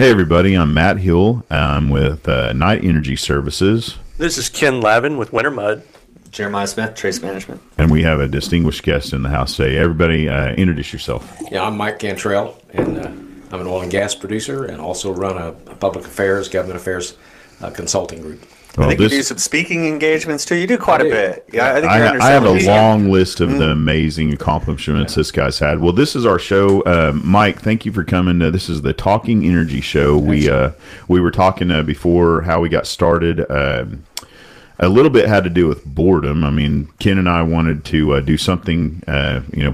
Hey, everybody. I'm Matt Hill. I'm with Knight Energy Services. This is Ken Lavin with Winter Mud. Jeremiah Smith, Trace Management. And we have a distinguished guest in the house today. Everybody, introduce yourself. Yeah, I'm Mike Cantrell, and I'm an oil and gas producer and also run a public affairs, government affairs consulting group. Well, I think you do some speaking engagements, too. You do quite a bit. Yeah, I think I have a long list of the amazing accomplishments this guy's had. Well, this is our show. Mike, thank you for coming. This is the Talking Energy Show. We were talking before how we got started. A little bit had to do with boredom. I mean, Ken and I wanted to do something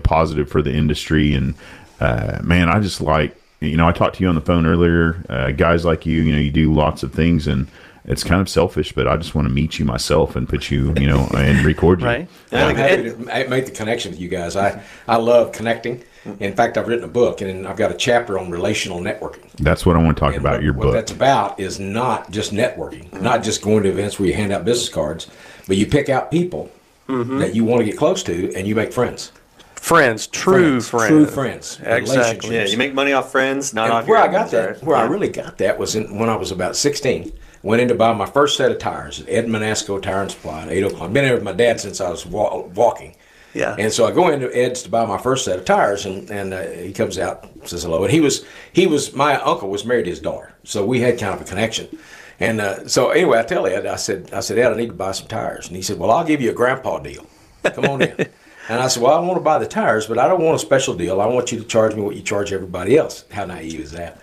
positive for the industry. And, man, I just like, I talked to you on the phone earlier. Guys like you, you do lots of things, and it's kind of selfish, but I just want to meet you myself and put you, and record you. Right. I'm happy to make the connection with you guys. I love connecting. In fact, I've written a book, and I've got a chapter on relational networking. That's what I want to talk about, your book. What that's about is not just networking, not just going to events where you hand out business cards, but you pick out people that you want to get close to, and you make friends. True friends. Exactly. Yeah, you make money off friends, not off your Where I really got that was when I was about 16. Went in to buy my first set of tires at Ed Menasco Tire and Supply in Ada. I've been there with my dad since I was walking. Yeah. And so I go into Ed's to buy my first set of tires, and he comes out, says hello. And he was my uncle was married to his daughter, so we had kind of a connection. And so anyway, I tell Ed, I said, Ed, I need to buy some tires. And he said, well, I'll give you a grandpa deal. Come on in. And I said, well, I want to buy the tires, but I don't want a special deal. I want you to charge me what you charge everybody else. How naive is that?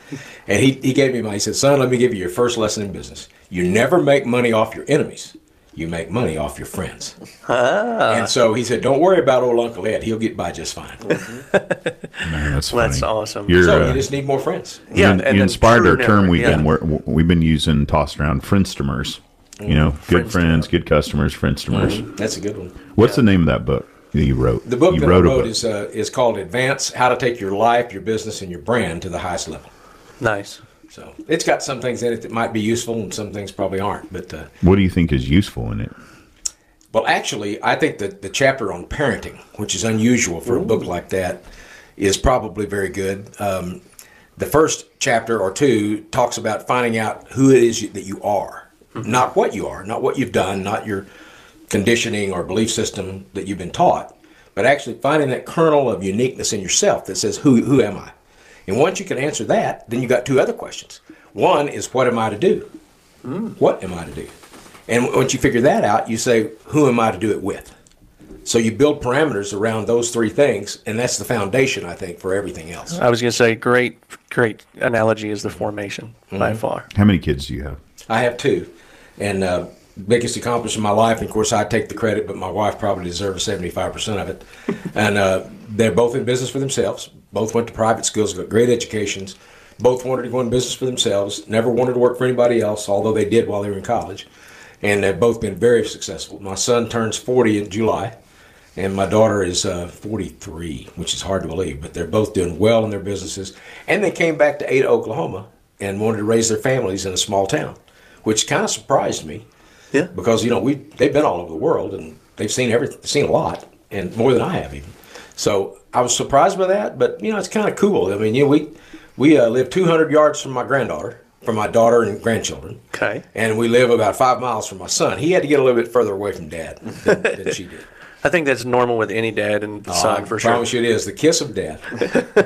And he gave me money. He said, son, let me give you your first lesson in business. You never make money off your enemies. You make money off your friends. Ah. And so he said, don't worry about old Uncle Ed. He'll get by just fine. Man, that's funny. That's awesome. You just need more friends. Yeah, you inspired our term weekend. Yeah. We've been using tossed around friendstomers. Good friends, good customers, friendstomers. That's a good one. What's the name of that book? You wrote. The book I wrote is called Advance, How to Take Your Life, Your Business, and Your Brand to the Highest Level. Nice. So it's got some things in it that might be useful and some things probably aren't. But what do you think is useful in it? Well, actually, I think that the chapter on parenting, which is unusual for a book like that, is probably very good. The first chapter or two talks about finding out who it is that you are, not what you are, not what you've done, not your conditioning or belief system that you've been taught, but actually finding that kernel of uniqueness in yourself that says, who am I? And once you can answer that, then you got two other questions. One is, what am I to do? What am I to do? And once you figure that out, you say, who am I to do it with? So you build parameters around those three things, and that's the foundation, I think, for everything else. I was going to say, great analogy is the formation by far. How many kids do you have? I have two. And biggest accomplishment in my life, and of course I take the credit, but my wife probably deserves 75% of it. And they're both in business for themselves. Both went to private schools, got great educations. Both wanted to go in business for themselves. Never wanted to work for anybody else, although they did while they were in college. And they've both been very successful. My son turns 40 in July, and my daughter is 43, which is hard to believe. But they're both doing well in their businesses. And they came back to Ada, Oklahoma, and wanted to raise their families in a small town, which kind of surprised me. Yeah. Because they've been all over the world, and they've seen seen a lot, and more than I have even. So I was surprised by that, but it's kind of cool. I mean, we live 200 yards from my daughter and grandchildren. Okay. And we live about 5 miles from my son. He had to get a little bit further away from dad than she did. I think that's normal with any dad and son for sure. I promise you it is. The kiss of dad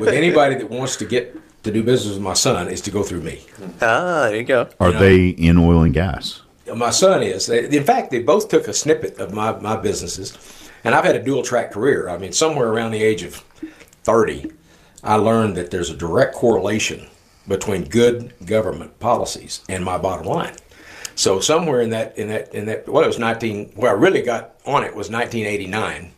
with anybody that wants to get to do business with my son is to go through me. Ah, there you go. Are they in oil and gas? My son is. In fact, they both took a snippet of my businesses, and I've had a dual-track career. I mean, somewhere around the age of 30, I learned that there's a direct correlation between good government policies and my bottom line. So somewhere where I really got on it was 1989,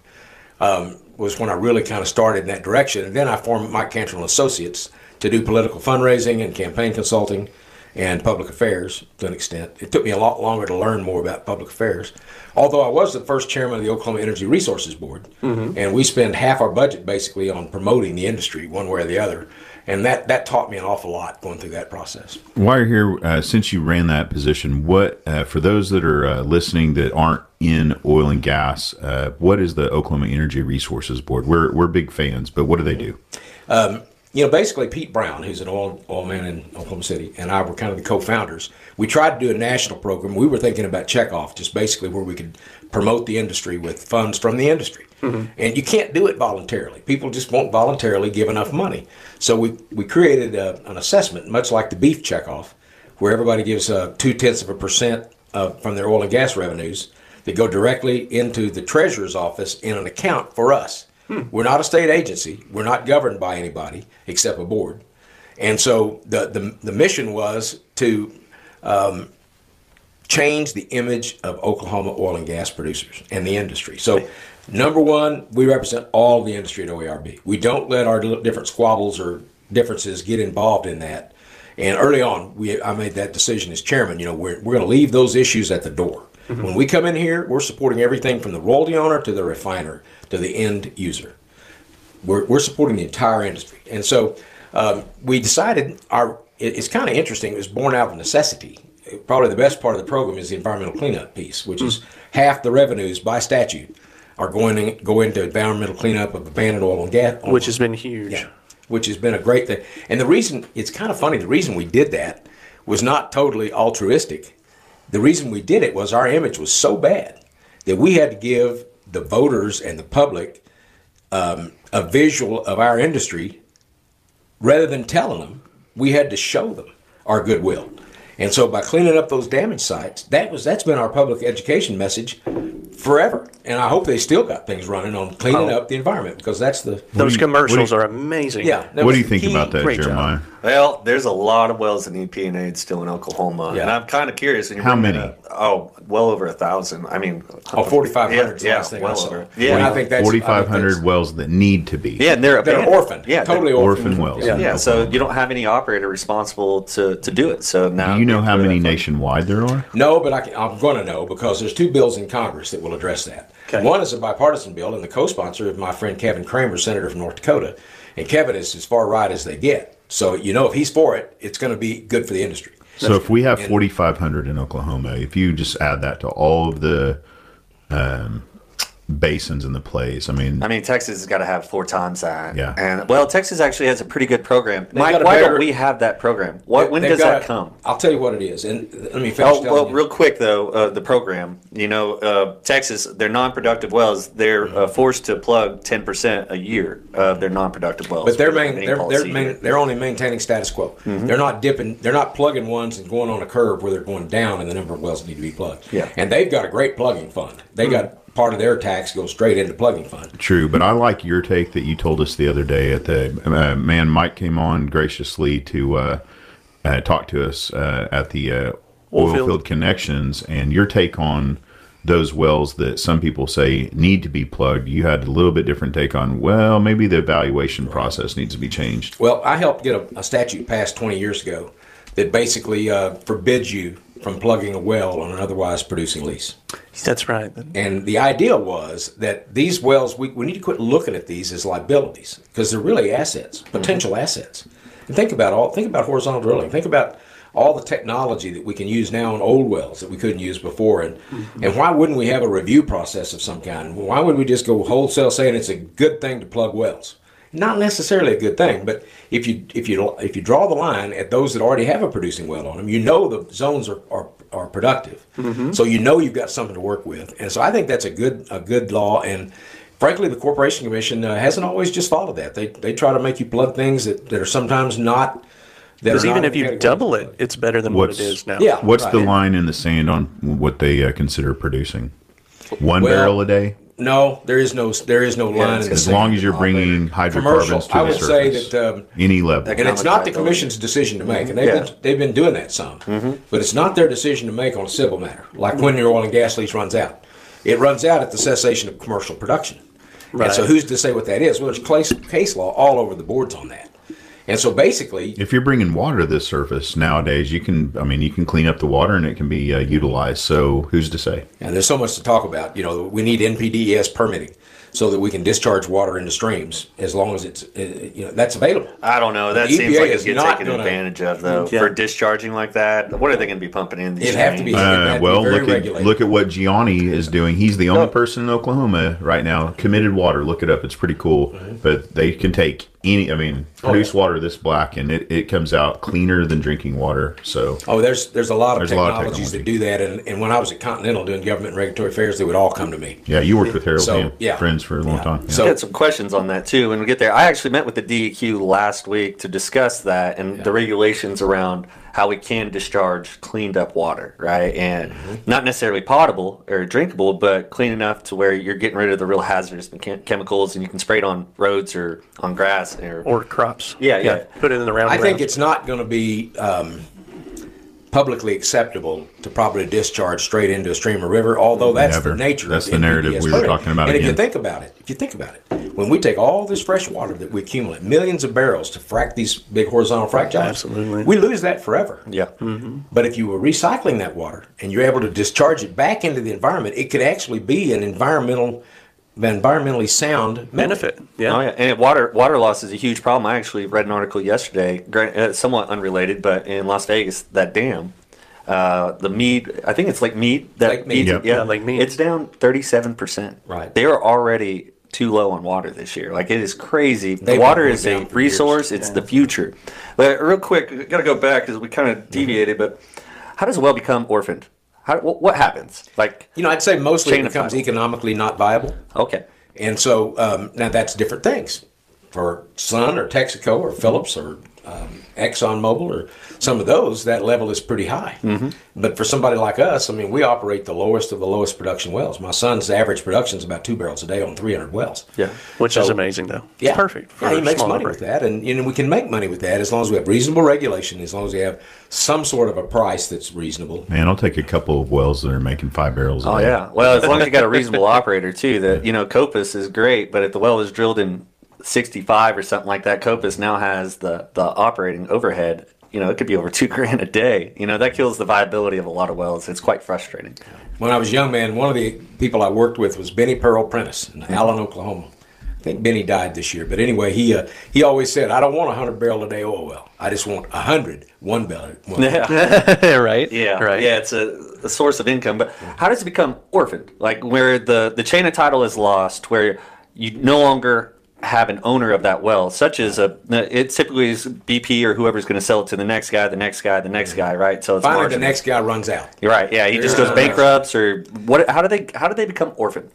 was when I really kind of started in that direction. And then I formed Mike Cantrell Associates to do political fundraising and campaign consulting and public affairs to an extent. It took me a lot longer to learn more about public affairs, although I was the first chairman of the Oklahoma Energy Resources Board, and we spend half our budget basically on promoting the industry one way or the other, and that taught me an awful lot going through that process. While you're here, since you ran that position, what for those that are listening that aren't in oil and gas, what is the Oklahoma Energy Resources Board? We're big fans, but what do they do? you know, basically Pete Brown, who's an oil man in Oklahoma City, and I were kind of the co-founders. We tried to do a national program. We were thinking about checkoff, just basically where we could promote the industry with funds from the industry. Mm-hmm. And you can't do it voluntarily. People just won't voluntarily give enough money. So we created an assessment, much like the beef checkoff, where everybody gives 0.2% from their oil and gas revenues that go directly into the treasurer's office in an account for us. We're not a state agency. We're not governed by anybody except a board. And so the mission was to change the image of Oklahoma oil and gas producers and the industry. So number one, we represent all the industry at OERB. We don't let our different squabbles or differences get involved in that. And early on, I made that decision as chairman. You know, we're going to leave those issues at the door. Mm-hmm. When we come in here, we're supporting everything from the royalty owner to the refiner to the end user. We're supporting the entire industry. And so we decided it's kind of interesting. It was born out of necessity. Probably the best part of the program is the environmental cleanup piece, which is half the revenues by statute are go into environmental cleanup of abandoned oil and gas. Which has been huge. Yeah, which has been a great thing. And the reason, it's kind of funny, the reason we did that was not totally altruistic. The reason we did it was our image was so bad that we had to give the voters and the public a visual of our industry rather than telling them. We had to show them our goodwill. And so by cleaning up those damaged sites, that's been our public education message forever. And I hope they still got things running on cleaning up the environment, because that's those commercials are amazing. Yeah. What do you think about that, Jeremiah? Job. Well, there's a lot of wells that need P&A still in Oklahoma. Yeah. And I'm kind of curious. How many? Well over 1,000. I mean, 4,500. Yeah, yeah, well over. Yeah. I think that's 4,500 wells that need to be. Yeah, and they're orphaned. Yeah, totally orphaned wells. Yeah. Yeah, so you don't have any operator responsible to do it. So now. Do you know how many nationwide there are? No, but I'm going to know, because there's two bills in Congress that will address that. Okay. One is a bipartisan bill, and the co-sponsor is my friend Kevin Cramer, senator from North Dakota. And Kevin is as far right as they get. So, you know, if he's for it, it's going to be good for the industry. So if we have 4,500 in Oklahoma, if you just add that to all of the basins in the place, I mean, Texas has got to have 4 times that. Yeah. And, well, Texas actually has a pretty good program. Mike, why don't we have that program? When does that come? I'll tell you what it is. And let me finish telling you. Well, real quick, though, the program. You know, Texas, their non-productive wells, they're forced to plug 10% a year of their non-productive wells. But they're only maintaining status quo. Mm-hmm. They're not dipping. They're not plugging ones and going on a curve where they're going down in the number of wells that need to be plugged. Yeah. And they've got a great plugging fund. They got part of their tax goes straight into plugging fund. True, but I like your take that you told us the other day at the Mike came on graciously to talk to us at the Oilfield Connections, and your take on those wells that some people say need to be plugged. You had a little bit different take on, well, maybe the evaluation process needs to be changed. Well, I helped get a statute passed 20 years ago that basically forbids you from plugging a well on an otherwise producing lease. That's right. And the idea was that these wells, we need to quit looking at these as liabilities, because they're really assets, potential assets. And think about horizontal drilling. Think about all the technology that we can use now on old wells that we couldn't use before. And why wouldn't we have a review process of some kind? Why would we just go wholesale saying it's a good thing to plug wells? Not necessarily a good thing, but if you draw the line at those that already have a producing well on them, you know the zones are productive, so you know you've got something to work with, and so I think that's a good law. And frankly, the Corporation Commission hasn't always just followed that. They try to make you plug things that are sometimes not. Because even if you double it, it's better than what it is now. Yeah, what's the line in the sand on what they consider producing? One barrel a day. No, there is no line. As long as you're bringing hydrocarbons to the surface, I would say that any level, and it's not the commission's decision to make, and they've been doing that some, but it's not their decision to make on a civil matter. Like when your oil and gas lease runs out, it runs out at the cessation of commercial production. Right. And so who's to say what that is? Well, there's case law all over the boards on that. And so basically, if you're bringing water to this surface nowadays, you can clean up the water and it can be utilized. So who's to say? And there's so much to talk about. You know, we need NPDES permitting so that we can discharge water into streams as long as it's that's available. I don't know. That seems like it's getting taken advantage of though for discharging like that. What are they going to be pumping in? It have to be look at what Gianni is doing. He's the only person in Oklahoma right now committed water. Look it up. It's pretty cool. But they can take any, I mean, produce water this black, and it comes out cleaner than drinking water. So there's a lot of technologies that do that, and when I was at Continental doing government and regulatory affairs, they would all come to me. Yeah, you worked with Harold Hamm, friends for a long time. Yeah. So I had some questions on that too when we get there. I actually met with the DEQ last week to discuss that and the regulations around how we can discharge cleaned up water, right? And not necessarily potable or drinkable, but clean enough to where you're getting rid of the real hazardous chemicals, and you can spray it on roads or on grass or crops. Yeah. Put it in the round. I think it's not going to be publicly acceptable to probably discharge straight into a stream or river, although that's the nature. That's the narrative we were talking about. And again, if you think about it, when we take all this fresh water that we accumulate, millions of barrels to frack these big horizontal frack jobs, we lose that forever. Yeah. Mm-hmm. But if you were recycling that water and you're able to discharge it back into the environment, it could actually be an environmentally sound benefit. Yeah. Oh, yeah. And water loss is a huge problem. I actually read an article yesterday, somewhat unrelated, but in Las Vegas, that dam, the Mead, I think it's Lake Mead. Lake Mead. It's down 37%. Right. They are already too low on water this year. Like, it is crazy. Water is a resource. It's the future. But real quick, got to go back because we kind of deviated, but how does a well become orphaned? What happens? Like, I'd say mostly it becomes economically not viable. Okay. And so now that's different things for Sun or Texaco or Phillips or ExxonMobil or some of those. That level is pretty high. Mm-hmm. But for somebody like us, I mean, we operate the lowest of the lowest production wells. My son's average production is about 2 barrels a day on 300 wells. Yeah, which is amazing, though. Yeah, it's perfect. Yeah, he makes money with that, and we can make money with that as long as we have reasonable regulation, as long as we have some sort of a price that's reasonable. Man, I'll take a couple of wells that are making 5 barrels a day. Oh, yeah. Well, as long as you got a reasonable operator, too. That Copus is great, but if the well was drilled in 65 or something like that, Copus now has the operating overhead. It could be over $2,000 a day. That kills the viability of a lot of wells. It's quite frustrating. When I was a young man, one of the people I worked with was Benny Pearl Prentice in Allen, Oklahoma. I think Benny died this year. But anyway, he always said, I don't want a 100-barrel-a-day oil well. I just want 100 one-barrel. Yeah. Right. Yeah. Right. Yeah, it's a source of income. But how does it become orphaned? Like, where the chain of title is lost, where you no longer have an owner of that well, such as it typically is BP or whoever's going to sell it to the next guy, the next guy, the next guy, right? So it's finally marginal. The next guy runs out. You're right. Yeah, he just goes bankrupt or what? How do they become orphan?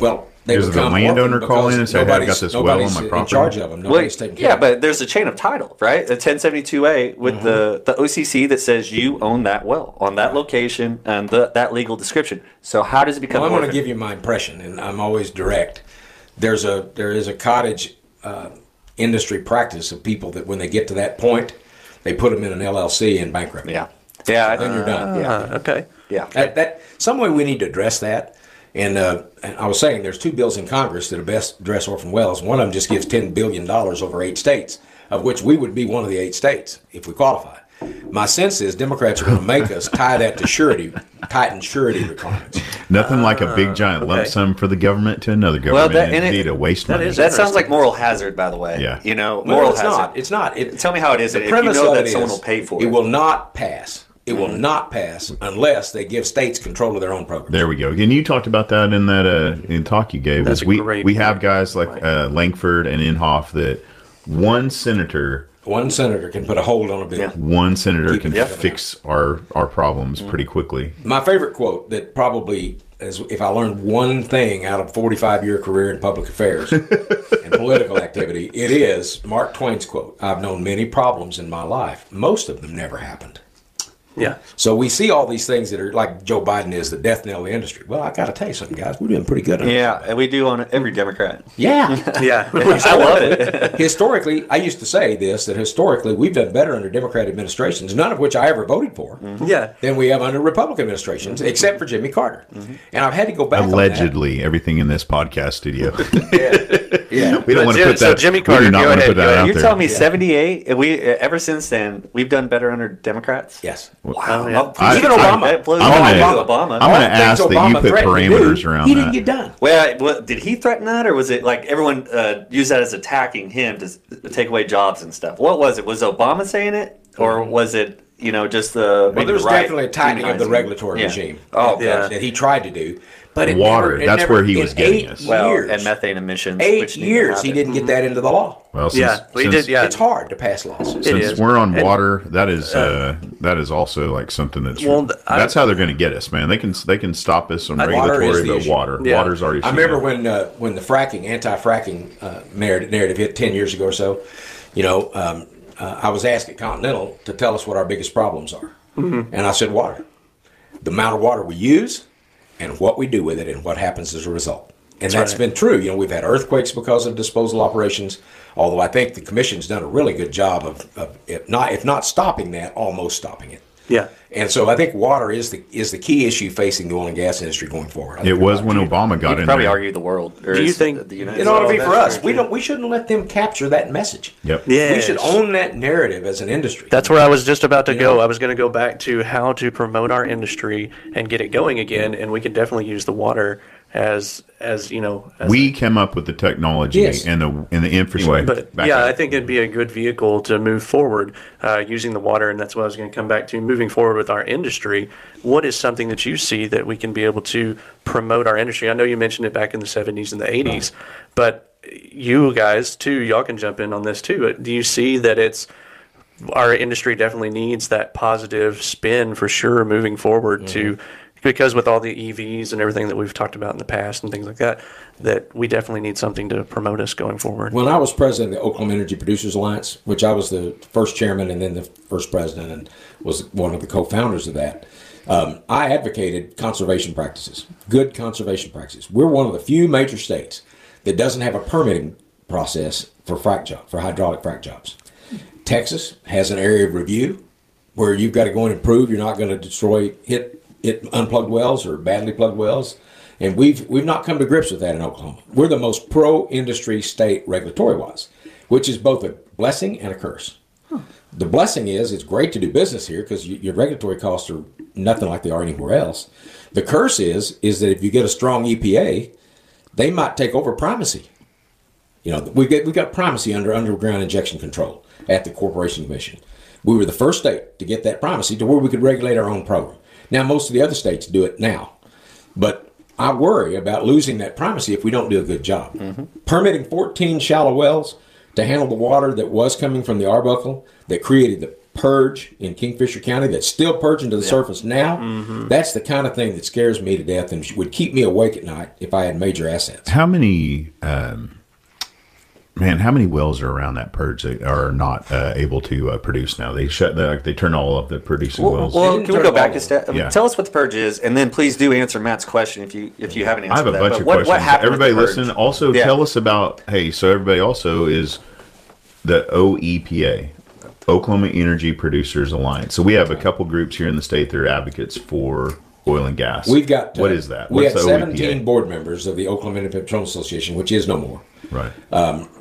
Well, does the landowner call in and say, "I got this well on my property"? In charge of them. Nobody's taking care of them. But there's a chain of title, right? A 1072A with the OCC that says you own that well on that location and that legal description. So how does it become? Well, I'm going to give you my impression, and I'm always direct. There is a cottage industry practice of people that when they get to that point, they put them in an LLC and bankrupt. Yeah, I think you're done. Yeah, okay. Yeah, that some way we need to address that. And I was saying there's 2 bills in Congress that address orphan wells. One of them just gives $10 billion over 8 states, of which we would be one of the 8 states if we qualify. My sense is Democrats are going to make us tie that to tighten surety requirements. Nothing like a big giant lump sum for the government to another government. Well, indeed, a waste money. That sounds like moral hazard, by the way. Yeah, moral hazard. It's not. Tell me how it is. The premise of that someone will pay for it. It will not pass. It will not pass unless they give states control of their own programs. There we go. And you talked about that in that talk you gave. We have guys like Lankford and Inhofe that one senator can put a hold on a bill. Yeah. One senator can fix our problems pretty quickly. My favorite quote that probably is, if I learned one thing out of a 45-year career in public affairs and political activity, it is Mark Twain's quote. I've known many problems in my life. Most of them never happened. Yeah. So we see all these things that are like Joe Biden is the death knell of the industry. Well, I got to tell you something, guys. We're doing pretty good on it. Yeah, and we do on every Democrat. Yeah. Yeah. I love it. Historically, I used to say this, that historically we've done better under Democrat administrations, none of which I ever voted for, than we have under Republican administrations, except for Jimmy Carter. Mm-hmm. And I've had to go back allegedly, everything in this podcast studio. Yeah. We don't want to put that. So Jimmy Carter, go ahead. You're telling me 78, and we ever since then, we've done better under Democrats? Yes. Wow! Yeah. Even Obama. I'm going to ask that you put parameters around that. He didn't get done. Well, did he threaten that, or was it like everyone used that as attacking him to take away jobs and stuff? What was it? Was Obama saying it, or was it? you know, just the. Well, there's definitely a tightening of the regulatory regime. Oh, yeah. That he tried to do. But it water, never, that's never, where he was getting us. Well, and methane emissions. 8 years he didn't get that into the law. Well, since it's hard to pass laws. Since we're on water, that is also like something that's. Well, that's how they're going to get us, man. They can stop us on regulatory, but water, water's already. I remember when the fracking, anti-fracking narrative hit 10 years ago or so. You know, I was asked at Continental to tell us what our biggest problems are, mm-hmm. and I said water, the amount of water we use. And what we do with it and what happens as a result. And that's been true. You know, we've had earthquakes because of disposal operations, although I think the commission's done a really good job of if not stopping that, almost stopping it. Yeah. And so I think water is the key issue facing the oil and gas industry going forward. It was when Obama got in there. Probably argue the world. Do you think the United States? It ought to be for us. We shouldn't let them capture that message. Yep. Yeah. We should own that narrative as an industry. That's where I was just about to go. I was going to go back to how to promote our industry and get it going again, and we could definitely use the water as you know. As we came up with the technology and the infrastructure. But I think it'd be a good vehicle to move forward using the water, and that's what I was going to come back to. Moving forward with our industry, what is something that you see that we can be able to promote our industry? I know you mentioned it back in the 70s and the 80s, but you guys too, y'all can jump in on this too. Do you see that it's our industry definitely needs that positive spin for sure moving forward to? Because with all the EVs and everything that we've talked about in the past and things like that, that we definitely need something to promote us going forward. When I was president of the Oklahoma Energy Producers Alliance, which I was the first chairman and then the first president and was one of the co-founders of that, I advocated conservation practices, good conservation practices. We're one of the few major states that doesn't have a permitting process for hydraulic frac jobs. Texas has an area of review where you've got to go in and prove you're not going to hit unplugged wells or badly plugged wells, and we've not come to grips with that in Oklahoma. We're the most pro-industry state regulatory-wise, which is both a blessing and a curse. Huh. The blessing is it's great to do business here because your regulatory costs are nothing like they are anywhere else. The curse is that if you get a strong EPA, they might take over primacy. You know, we've got primacy under underground injection control at the Corporation Commission. We were the first state to get that primacy to where we could regulate our own program. Now, most of the other states do it now, but I worry about losing that primacy if we don't do a good job. Mm-hmm. Permitting 14 shallow wells to handle the water that was coming from the Arbuckle that created the purge in Kingfisher County that's still purging to the surface now, that's the kind of thing that scares me to death and would keep me awake at night if I had major assets. How many... Man, how many wells are around that purge that are not able to produce now? They they turn all of the producing wells. Well, can we go back a step? Tell us what the purge is, and then please do answer Matt's question if you haven't answered that. I have a bunch of questions. What happened? Everybody listen. Also, tell us about. Hey, so everybody also is the OEPA, Oklahoma Energy Producers Alliance. So we have a couple groups here in the state that are advocates for oil and gas. We've got what is that? We have 17 board members of the Oklahoma Independent Petroleum Association, which is no more. Right.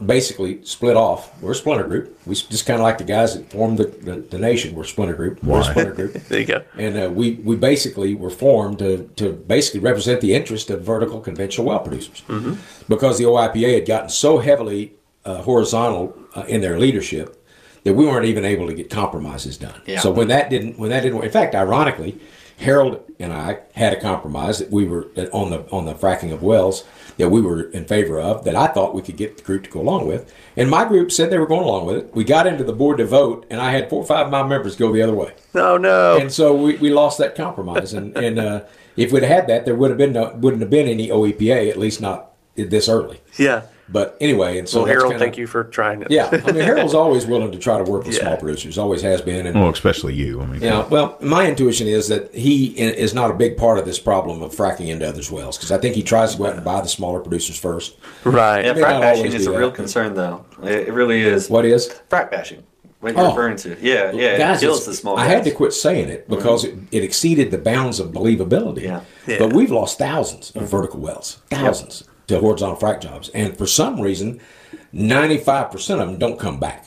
Basically split off. We're a splinter group. We just kind of like the guys that formed the nation. We're a splinter group. Why? We're a splinter group. There you go. And we basically were formed to basically represent the interest of vertical conventional well producers because the OIPA had gotten so heavily horizontal in their leadership that we weren't even able to get compromises done. Yeah. So when that didn't work, in fact, ironically, Harold and I had a compromise that we were on the fracking of wells that we were in favor of, that I thought we could get the group to go along with. And my group said they were going along with it. We got into the board to vote, and I had 4 or 5 of my members go the other way. Oh, no. And so we lost that compromise. And if we'd had that, there wouldn't have been any OEPA, at least not this early. Yeah. But anyway, and so well, Harold, thank you for trying it. Yeah, I mean, Harold's always willing to try to work with small producers, always has been. And, well, especially you. I mean, well, my intuition is that he is not a big part of this problem of fracking into others' wells because I think he tries to go out and buy the smaller producers first. Right. Yeah, frack bashing is a real concern, though. It really is. What is? Frack bashing. What you're referring to. Yeah, yeah. Guys, it kills the small guys. I had to quit saying it because it exceeded the bounds of believability. Yeah. But we've lost thousands of vertical wells. Thousands. Yep. To horizontal frac jobs, and for some reason 95% of them don't come back.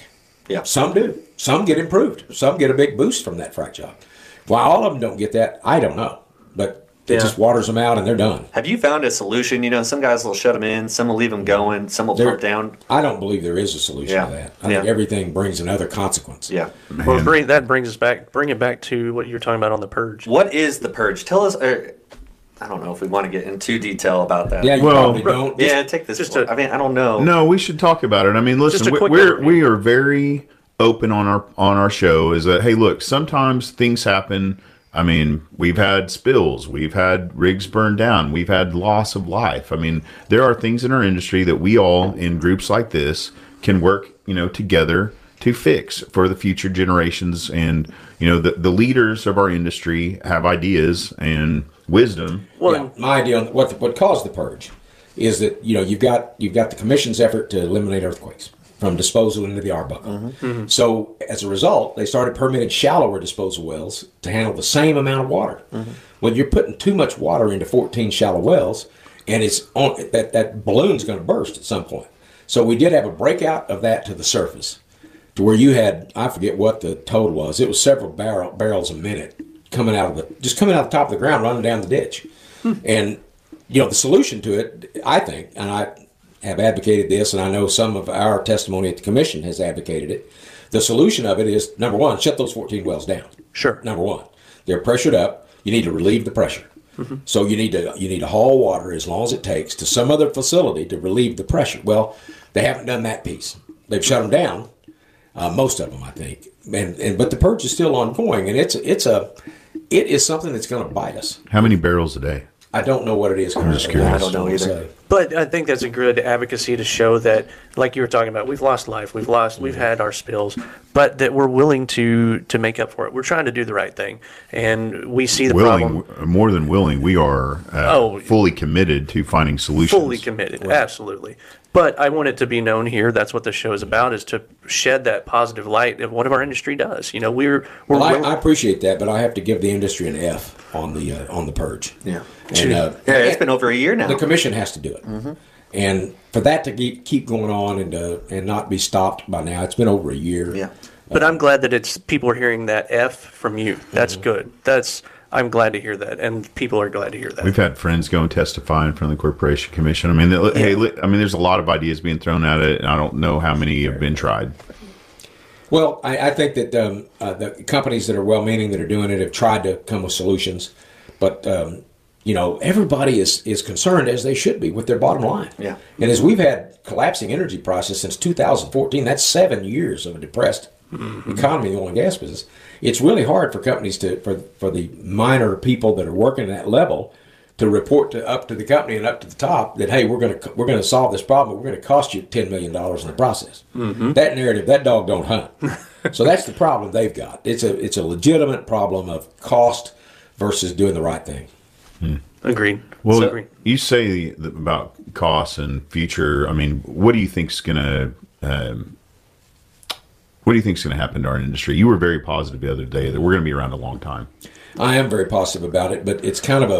Yeah, some do, some get improved, some get a big boost from that frac job. Why all of them don't get that, I don't know, but It just waters them out and they're done. Have you found a solution? You know, some guys will shut them in, some will leave them going, some will pump down. I don't believe there is a solution to that. I think everything brings another consequence. Yeah. Man. Well, that brings us back, bring it back to what you were talking about on the purge. What is the purge? Tell us, I don't know if we want to get into detail about that. Yeah, you probably don't. Yeah, take this. I don't know. No, we should talk about it. I mean, listen, we are very open on our show is that, hey, look, sometimes things happen. I mean, we've had spills, we've had rigs burned down, we've had loss of life. I mean, there are things in our industry that we all, in groups like this, can work, you know, together to fix for the future generations. And, you know, the leaders of our industry have ideas and wisdom. Well, my idea on what caused the purge is that, you know, you've got the commission's effort to eliminate earthquakes from disposal into the Arbuckle. Mm-hmm. So as a result, they started permitting shallower disposal wells to handle the same amount of water. Mm-hmm. When you're putting too much water into 14 shallow wells, and it's on that balloon's going to burst at some point. So we did have a breakout of that to the surface, to where you had, I forget what the total was. It was several barrels a minute coming out of the top of the ground, running down the ditch. Hmm. And you know, the solution to it, I think, and I have advocated this, and I know some of our testimony at the commission has advocated it. The solution of it is, number one, shut those 14 wells down. Sure. Number one, they're pressured up. You need to relieve the pressure. Mm-hmm. So you need to haul water as long as it takes to some other facility to relieve the pressure. Well, they haven't done that piece. They've shut them down, most of them, I think. But the purge is still ongoing, and it is something that's going to bite us. How many barrels a day? I don't know what it is. I'm just curious. I don't know either. But I think that's a good advocacy to show that, like you were talking about, we've lost life, we've had our spills, but that we're willing to make up for it. We're trying to do the right thing, and we see the problem. More than willing, we are fully committed to finding solutions. Fully committed, right. Absolutely. But I want it to be known here. That's what the show is about: is to shed that positive light of what our industry does. You know, I appreciate that, but I have to give the industry an F on the purge. Yeah, and, it's been over a year now. The commission has to do it, mm-hmm. and for that to keep going on and not be stopped by now, it's been over a year. Yeah, but I'm glad that people are hearing that F from you. That's mm-hmm. good. I'm glad to hear that, and people are glad to hear that. We've had friends go and testify in front of the Corporation Commission. I mean, there's a lot of ideas being thrown at it, and I don't know how many have been tried. Well, I think that the companies that are well-meaning that are doing it have tried to come with solutions, but you know, everybody is concerned, as they should be, with their bottom line. Yeah. And as we've had collapsing energy prices since 2014, that's 7 years of a depressed mm-hmm. economy, the oil and gas business. It's really hard for companies for the minor people that are working at that level to report up to the company and up to the top that, hey, we're going to solve this problem. We're going to cost you $10 million in the process. Mm-hmm. That narrative, that dog don't hunt. So that's the problem they've got. It's a legitimate problem of cost versus doing the right thing. Hmm. Agreed. Well, you say about costs and future. I mean, what do you think's going to happen to our industry? You were very positive the other day that we're going to be around a long time. I am very positive about it, but it's kind of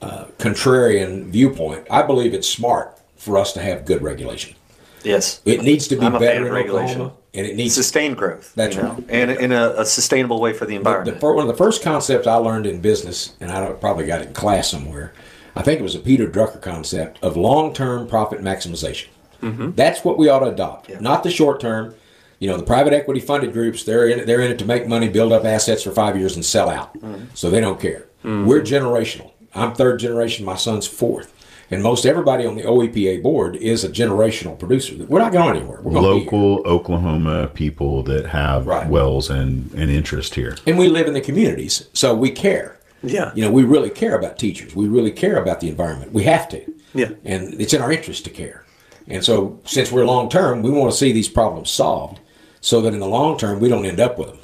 a contrarian viewpoint. I believe it's smart for us to have good regulation. Yes. It needs to be better in regulation. And it needs sustained growth. That's right. And in a sustainable way for the environment. One of the first concepts I learned in business, and I probably got it in class somewhere, I think it was a Peter Drucker concept of long-term profit maximization. Mm-hmm. That's what we ought to adopt, not the short-term. You know, the private equity funded groups, they're in it to make money, build up assets for 5 years and sell out. Mm-hmm. So they don't care. Mm-hmm. We're generational. I'm third generation. My son's fourth. And most everybody on the OEPA board is a generational producer. We're not going anywhere. We're local Oklahoma people that have wells and interest here. And we live in the communities, so we care. Yeah. You know, we really care about teachers. We really care about the environment. We have to. Yeah. And it's in our interest to care. And so since we're long-term, we want to see these problems solved, so that in the long term we don't end up with them,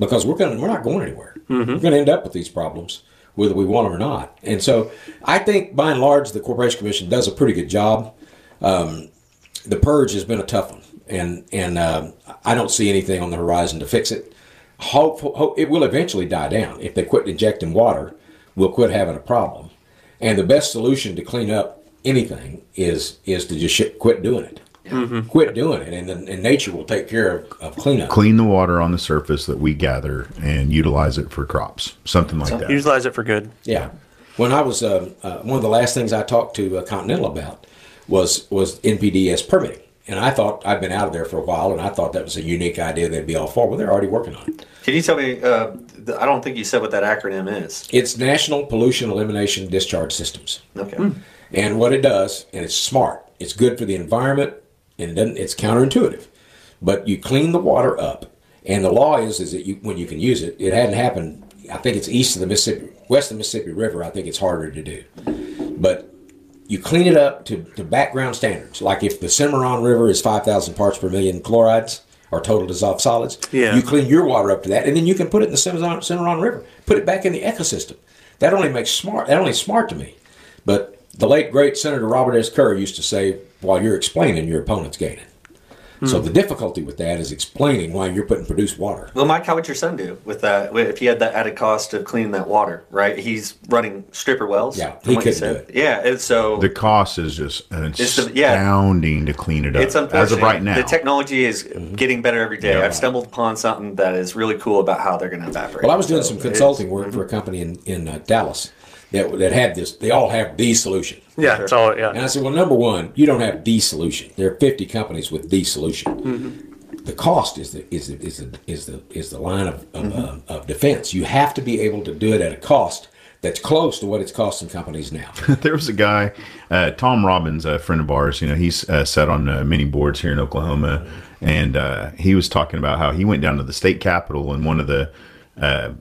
because we're not going anywhere. Mm-hmm. We're going to end up with these problems whether we want them or not. And so I think by and large the Corporation Commission does a pretty good job. The purge has been a tough one, and I don't see anything on the horizon to fix it. It will eventually die down. If they quit injecting water, we'll quit having a problem. And the best solution to clean up anything is to just quit doing it. Mm-hmm. Quit doing it, and nature will take care of cleanup. Clean the water on the surface that we gather and utilize it for crops, something like that. Utilize it for good. Yeah. When I was one of the last things I talked to Continental about was NPDES permitting, and I thought I'd been out of there for a while, and I thought that was a unique idea. They'd be all for. Well, they're already working on it. Can you tell me? I don't think you said what that acronym is. It's National Pollution Elimination Discharge Systems. Okay. And what it does, and it's smart. It's good for the environment, and it's counterintuitive, but you clean the water up. And the law is that when you can use it, it hadn't happened. I think it's east of the Mississippi, west of the Mississippi River. I think it's harder to do, but you clean it up to background standards. Like if the Cimarron River is 5,000 parts per million chlorides or total dissolved solids, you clean your water up to that, and then you can put it in the Cimarron River, put it back in the ecosystem. That only makes smart. That only smart to me. But the late great Senator Robert S. Kerr used to say, "While you're explaining, your opponent's gaining." So the difficulty with that is explaining why you're putting produced water. Well, Mike, how would your son do with that? If he had that added cost of cleaning that water, right? He's running stripper wells. Yeah, he couldn't do it. Yeah, and so the cost is just astounding to clean it up. It's unfortunate. As of right now, the technology is getting better every day. Yeah, I've stumbled upon something that is really cool about how they're going to evaporate. Well, I was doing some consulting work for a company in Dallas that had this. They all have the solution. Yeah, that's all. Yeah. And I said, well, number one, you don't have the solution. There are 50 companies with the solution. The cost is the line of defense. You have to be able to do it at a cost that's close to what it's costing companies now. There was a guy, Tom Robbins, a friend of ours. You know, he's sat on many boards here in Oklahoma, and he was talking about how he went down to the state capitol, and one of the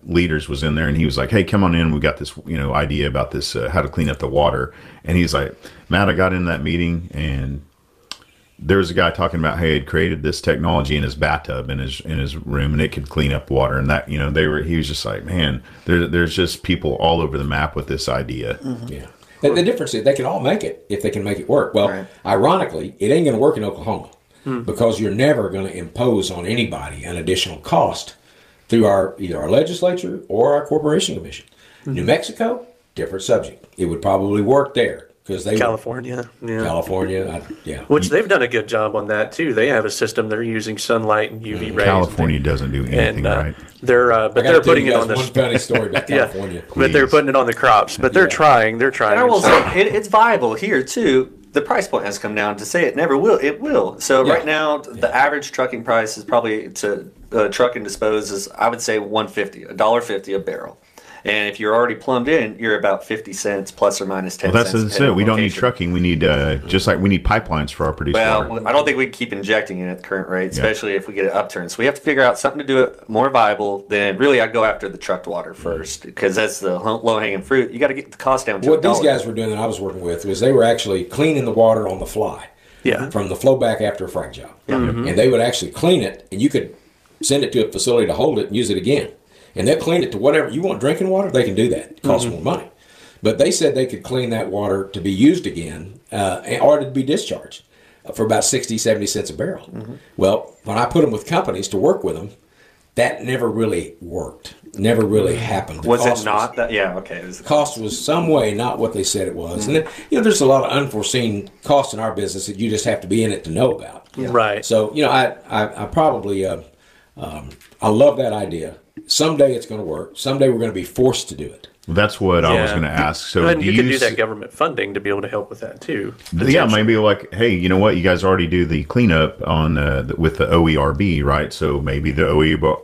leaders was in there, and he was like, "Hey, come on in. We got this, you know, idea about this how to clean up the water." And he's like, "Matt, I got in that meeting, and there was a guy talking about how he had created this technology in his bathtub in his room, and it could clean up water." And that, you know, he was just like, "Man, there's just people all over the map with this idea." Yeah, the difference is they can all make it if they can make it work. Well, ironically, it ain't going to work in Oklahoma because you're never going to impose on anybody an additional cost through either our legislature or our Corporation Commission. New Mexico, different subject. It would probably work there because California, which they've done a good job on that too. They have a system. They're using sunlight and UV rays. California doesn't do anything right. They're putting it on the funny story about California. But they're putting it on the crops. But they're trying. They're trying. And I will say it's viable here too. The price point has come down. To say it never will, it will. So right now, the average trucking price is probably to truck and dispose is, I would say, $1.50 a barrel. And if you're already plumbed in, you're about 50 cents plus or minus 10 cents. Well, that's it. We don't need trucking. We need just like we need pipelines for our produced water. I don't think we can keep injecting it at the current rate, especially if we get an upturn. So we have to figure out something to do it more viable than really I'd go after the trucked water first because that's the low-hanging fruit. You got to get the cost down to $1. What these guys were doing that I was working with was they were actually cleaning the water on the fly from the flow back after a frac job. And they would actually clean it, and you could send it to a facility to hold it and use it again. And they'll clean it to whatever. You want drinking water? They can do that. It costs more money. But they said they could clean that water to be used again or to be discharged for about 60, 70 cents a barrel. Well, when I put them with companies to work with them, that never really worked. Never really happened. The cost was some way not what they said it was. And then, you know, there's a lot of unforeseen costs in our business that you just have to be in it to know about. Right. So, you know, I probably I love that idea. Someday it's going to work. Someday we're going to be forced to do it. That's what I was going to ask. So and you can do that government funding to be able to help with that too. Yeah, maybe like, hey, you know what? You guys already do the cleanup on with the OERB, right? So maybe the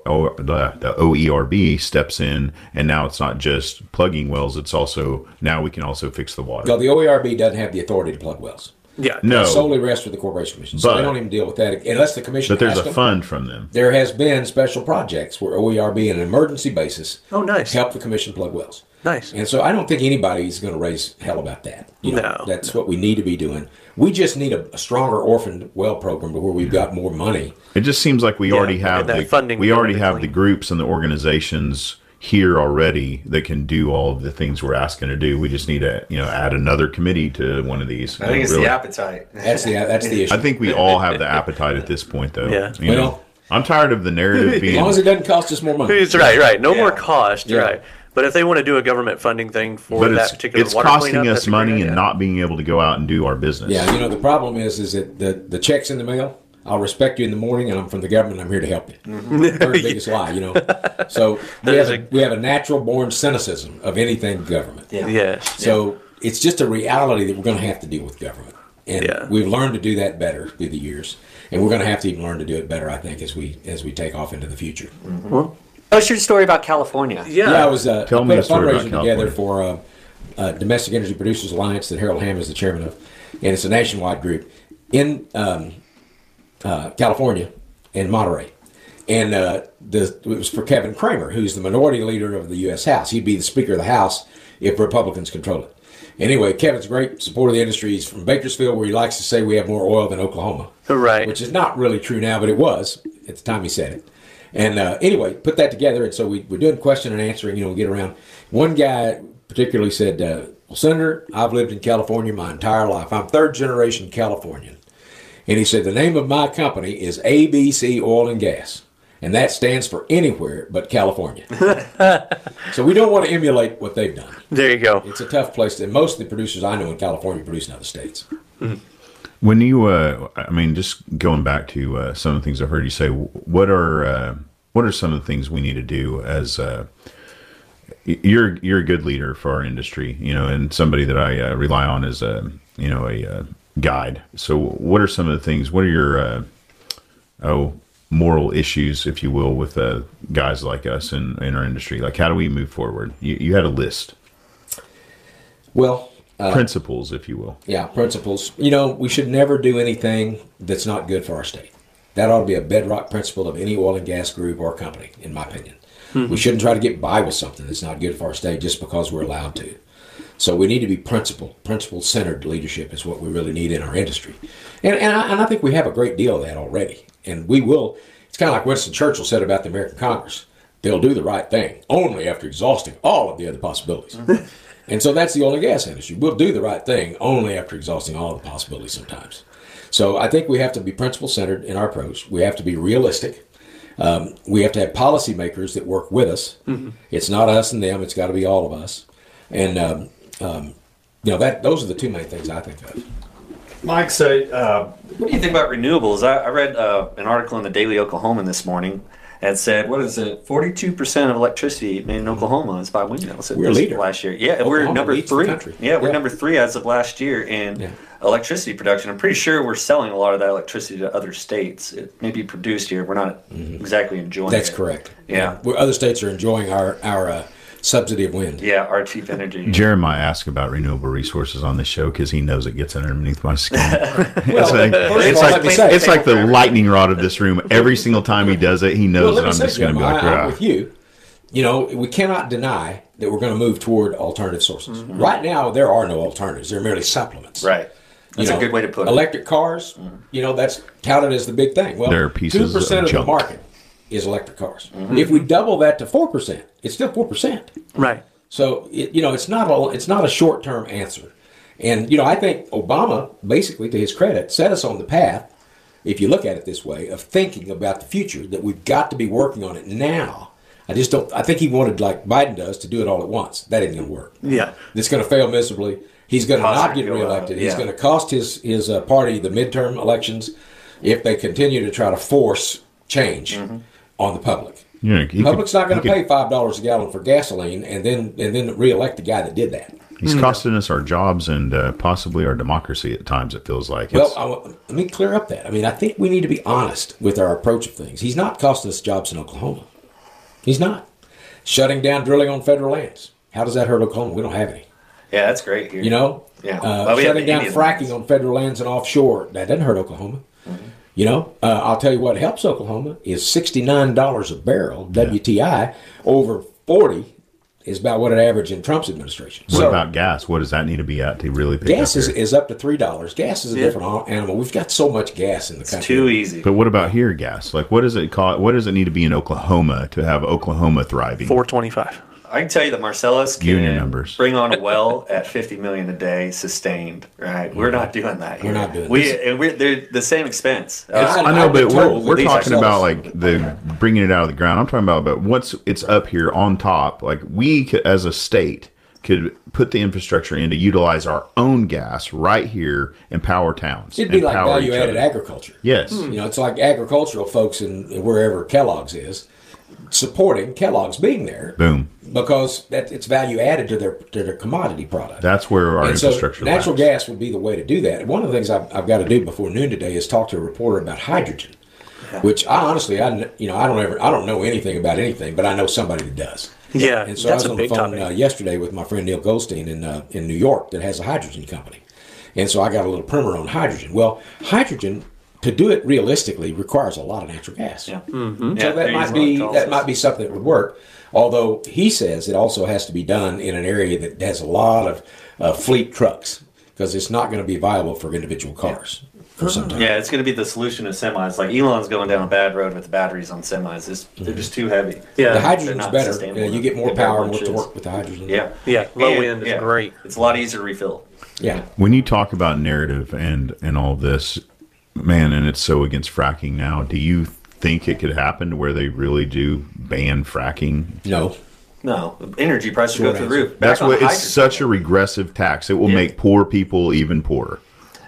OERB steps in, and now it's not just plugging wells. It's also now we can also fix the water. No, the OERB doesn't have the authority to plug wells. Yeah, no. It solely rests with the Corporation Commission, so they don't even deal with that unless the commission. But there's a fund from them. There has been special projects where OERB, on an emergency basis, help the commission plug wells. Nice. And so I don't think anybody's going to raise hell about that. You know, that's what we need to be doing. We just need a stronger orphan well program where we've got more money. It just seems like we already have the funding. We already have the groups and the organizations here already that can do all of the things we're asking to do. We just need to, you know, add another committee to one of these. I think it's really the appetite. That's the issue. I think we all have the appetite at this point, though. Yeah. You know, I'm tired of the narrative being... As long as it doesn't cost us more money. It's right. No more cost, right. But if they want to do a government funding thing for that particular water cleanup, it's costing us money and not being able to go out and do our business. Yeah, you know, the problem is that the check's in the mail. I'll respect you in the morning, and I'm from the government, I'm here to help you. Mm-hmm. Third biggest lie, you know. So we have a natural-born cynicism of anything government. Yeah. Yeah. So it's just a reality that we're going to have to deal with government. And we've learned to do that better through the years. And we're going to have to even learn to do it better, I think, as we take off into the future. Mm-hmm. Well, what's your story about California? Yeah, I was put a fundraiser together for Domestic Energy Producers Alliance that Harold Hamm is the chairman of. And it's a nationwide group in California and Monterey. And it was for Kevin Cramer, who's the minority leader of the U.S. House. He'd be the Speaker of the House if Republicans controlled it. Anyway, Kevin's a great supporter of the industry. He's from Bakersfield, where he likes to say we have more oil than Oklahoma. Right. Which is not really true now, but it was at the time he said it. And anyway, put that together. And so we're doing question and answering, get around. One guy particularly said, well, Senator, I've lived in California my entire life. I'm third generation Californian. And he said, the name of my company is ABC Oil and Gas. And that stands for anywhere but California. So we don't want to emulate what they've done. There you go. It's a tough place. And most of the producers I know in California produce in other states. Mm. When you, just going back to some of the things I've heard you say, what are some of the things we need to do as you're a good leader for our industry, and somebody that I rely on as a guide. So what are some of the things, what are your, moral issues, if you will, with guys like us in our industry? Like, how do we move forward? You had a list. Well, principles, if you will. Yeah, principles. We should never do anything that's not good for our state. That ought to be a bedrock principle of any oil and gas group or company, in my opinion. Mm-hmm. We shouldn't try to get by with something that's not good for our state just because we're allowed to. So we need to be principle-centered leadership is what we really need in our industry. And I think we have a great deal of that already. And we will. It's kind of like Winston Churchill said about the American Congress. They'll do the right thing only after exhausting all of the other possibilities. Mm-hmm. And so that's the oil and gas industry. We'll do the right thing only after exhausting all of the possibilities sometimes. So I think we have to be principle-centered in our approach. We have to be realistic. We have to have policymakers that work with us. Mm-hmm. It's not us and them. It's got to be all of us. And those are the two main things I think of. Mike, so what do you think about renewables? I read an article in the Daily Oklahoman this morning that said, 42% of electricity made in Oklahoma is by windmills. We're a leader. Last year. Yeah, Oklahoma, we're number 3. Yeah, we're number 3 as of last year in electricity production. I'm pretty sure we're selling a lot of that electricity to other states. It may be produced here. We're not exactly enjoying it. That's correct. Yeah. Other states are enjoying our subsidy of wind. Yeah, our cheap energy. Jeremiah asked about renewable resources on this show because he knows it gets underneath my skin. It's like the lightning rod of this room. Every single time he does it, he knows that I'm just going to be like, I'm with you. We cannot deny that we're going to move toward alternative sources. Mm-hmm. Right now, there are no alternatives. They're merely supplements. Right. That's a good way to put it. Electric cars, that's counted as the big thing. Well, there are pieces 2% of the market is electric cars. Mm-hmm. If we double that to 4%, it's still 4%. Right. So it's not a short-term answer. And I think Obama, basically to his credit, set us on the path, if you look at it this way, of thinking about the future, that we've got to be working on it now. I think he wanted, like Biden does, to do it all at once. That isn't going to work. Yeah. It's going to fail miserably. He's going to not get reelected. He's going to cost his party the midterm elections if they continue to try to force change. Mm-hmm. On the public. The public's not going to pay $5 a gallon for gasoline and then reelect the guy that did that. He's costing us our jobs and possibly our democracy at times, it feels like. Let me clear up that. I think we need to be honest with our approach of things. He's not costing us jobs in Oklahoma. He's not. Shutting down drilling on federal lands. How does that hurt Oklahoma? We don't have any. Yeah, that's great here. Yeah. Shutting down fracking on federal lands and offshore. That doesn't hurt Oklahoma. Mm-hmm. I'll tell you what helps Oklahoma is $69 a barrel, WTI, over 40 is about what it averaged in Trump's administration. What about gas? What does that need to be at to really pick up? Gas is up to $3. Gas is a different animal. We've got so much gas in the country. It's too easy. But what about here gas? Like, what does it need to be in Oklahoma to have Oklahoma thriving? $4.25. I can tell you that Marcellus can bring on a well at 50 million a day sustained, right? We're not doing that here. We're not doing this. They're the same expense. I know, but we're talking about like the bringing it out of the ground. I'm talking about what's up here on top. Like we, as a state, could put the infrastructure in to utilize our own gas right here and power towns. It'd be like value-added agriculture. Yes. Mm. You know, it's like agricultural folks in wherever Kellogg's is supporting Kellogg's being there. Boom. Because that it's value added to their commodity product. That's where our infrastructure lies. Natural gas would be the way to do that. One of the things I've got to do before noon today is talk to a reporter about hydrogen, which I honestly, I don't know anything about anything, but I know somebody that does. Yeah, and so that's I was on the phone yesterday with my friend Neil Goldstein in New York that has a hydrogen company, and so I got a little primer on hydrogen. Well, hydrogen, to do it realistically, requires a lot of natural gas. Yeah. Mm-hmm. So that might be something that would work. Although he says it also has to be done in an area that has a lot of fleet trucks, because it's not going to be viable for individual cars. Yeah. Yeah, it's going to be the solution to semis. Like Elon's going down a bad road with the batteries on semis. They're just too heavy. Yeah, the hydrogen's better. You get more power to work with the hydrogen. Yeah, yeah. Low end is great. It's a lot easier to refill. Yeah. When you talk about narrative and all this, man, and it's so against fracking now, do you think it could happen where they really do ban fracking? No. No, energy prices go through the roof. That's what it's such a regressive tax. It will make poor people even poorer.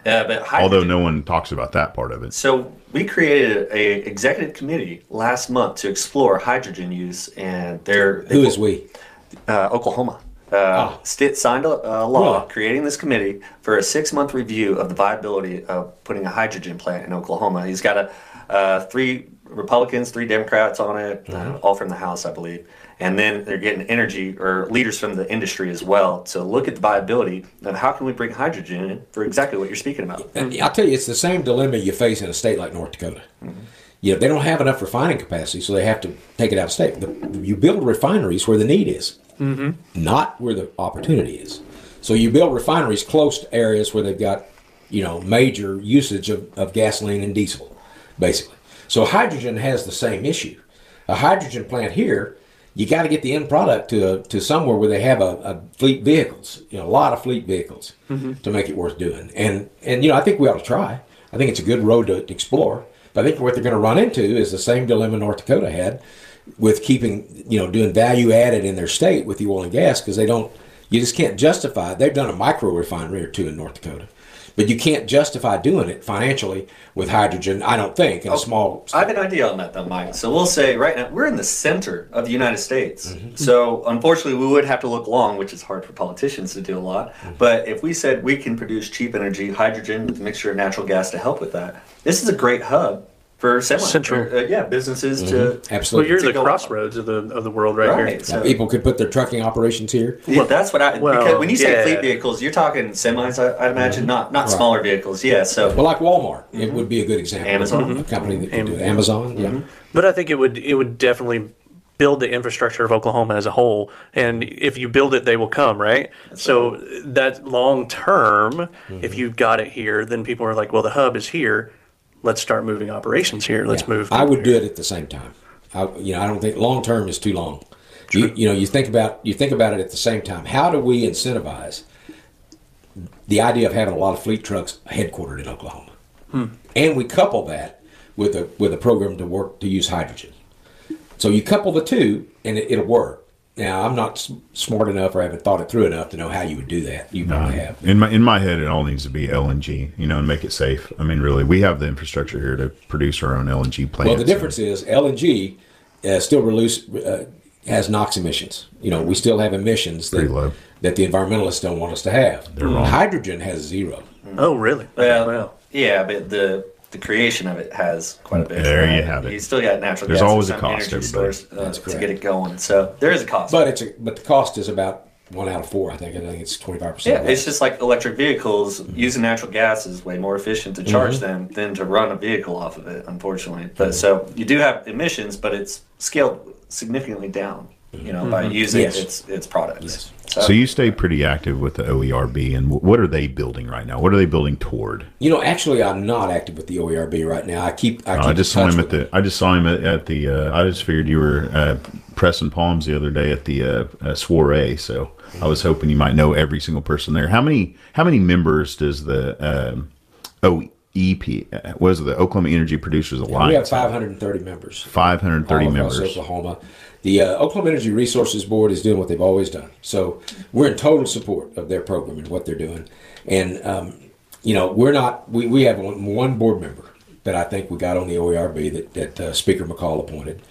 But hydrogen, although no one talks about that part of it. So we created an executive committee last month to explore hydrogen use, and who is we? Oklahoma. Stitt signed a law creating this committee for a 6-month review of the viability of putting a hydrogen plant in Oklahoma. He's got three Republicans, 3 Democrats on it, all from the House, I believe. And then they're getting energy or leaders from the industry as well to look at the viability of how can we bring hydrogen in for exactly what you're speaking about. And I'll tell you, it's the same dilemma you face in a state like North Dakota. Mm-hmm. You know, they don't have enough refining capacity, so they have to take it out of state. You build refineries where the need is, not where the opportunity is. So you build refineries close to areas where they've got, you know, major usage of gasoline and diesel, basically. So hydrogen has the same issue. A hydrogen plant here, you got to get the end product to somewhere where they have a fleet vehicles, you know, a lot of fleet vehicles to make it worth doing. And you know, I think we ought to try. I think it's a good road to explore. But I think what they're going to run into is the same dilemma North Dakota had with keeping, you know, doing value added in their state with the oil and gas, because you just can't justify it. They've done a micro refinery or 2 in North Dakota. But you can't justify doing it financially with hydrogen, I don't think, in a small... I have an idea on that, though, Mike. So we'll say right now, we're in the center of the United States. Mm-hmm. So unfortunately, we would have to look long, which is hard for politicians to do a lot. Mm-hmm. But if we said we can produce cheap energy, hydrogen, with a mixture of natural gas to help with that, this is a great hub for businesses to... Absolutely. Well, you're the crossroads of the world right here. So people could put their trucking operations here. Yeah, that's what I... Well, because when you say fleet vehicles, you're talking semis, I imagine, not smaller vehicles. Yeah, so... Well, like Walmart, it would be a good example. Amazon. A company that can do Amazon, But I think it would definitely build the infrastructure of Oklahoma as a whole. And if you build it, they will come, right? So that long term, if you've got it here, then people are like, well, the hub is here. Let's start moving operations here. Let's move. I would do it at the same time. I don't think long term is too long. You think about it at the same time. How do we incentivize the idea of having a lot of fleet trucks headquartered in Oklahoma? And we couple that with a program to use hydrogen. So you couple the two, and it'll work. Now, I'm not smart enough or haven't thought it through enough to know how you would do that. You probably have. In my head, it all needs to be LNG, you know, and make it safe. I mean, really, we have the infrastructure here to produce our own LNG plants. Well, the difference is LNG still has NOx emissions. You know, we still have emissions that the environmentalists don't want us to have. They're wrong. Hydrogen has 0. Oh, really? Well, yeah, but the creation of it has quite a bit. There you have it. You still got natural gas. There's always a cost, everybody. To get it going. So there is a cost. But the cost is about 1 out of 4, I think. I think it's 25%. Yeah, it's just like electric vehicles. Using natural gas is way more efficient to charge them than to run a vehicle off of it, unfortunately. But so you do have emissions, but it's scaled significantly down, you know, by using its products. Yes. So you stay pretty active with the OERB, and what are they building right now? What are they building toward? You know, actually, I'm not active with the OERB right now. I just figured you were pressing palms the other day at the soiree, so I was hoping you might know every single person there. How many members does the what is it, the Oklahoma Energy Producers Alliance? We have 530 members. 530 members. Oklahoma. The Oklahoma Energy Resources Board is doing what they've always done. So we're in total support of their program and what they're doing. And, you know, we're not, we have one board member that I think we got on the OERB that Speaker McCall appointed.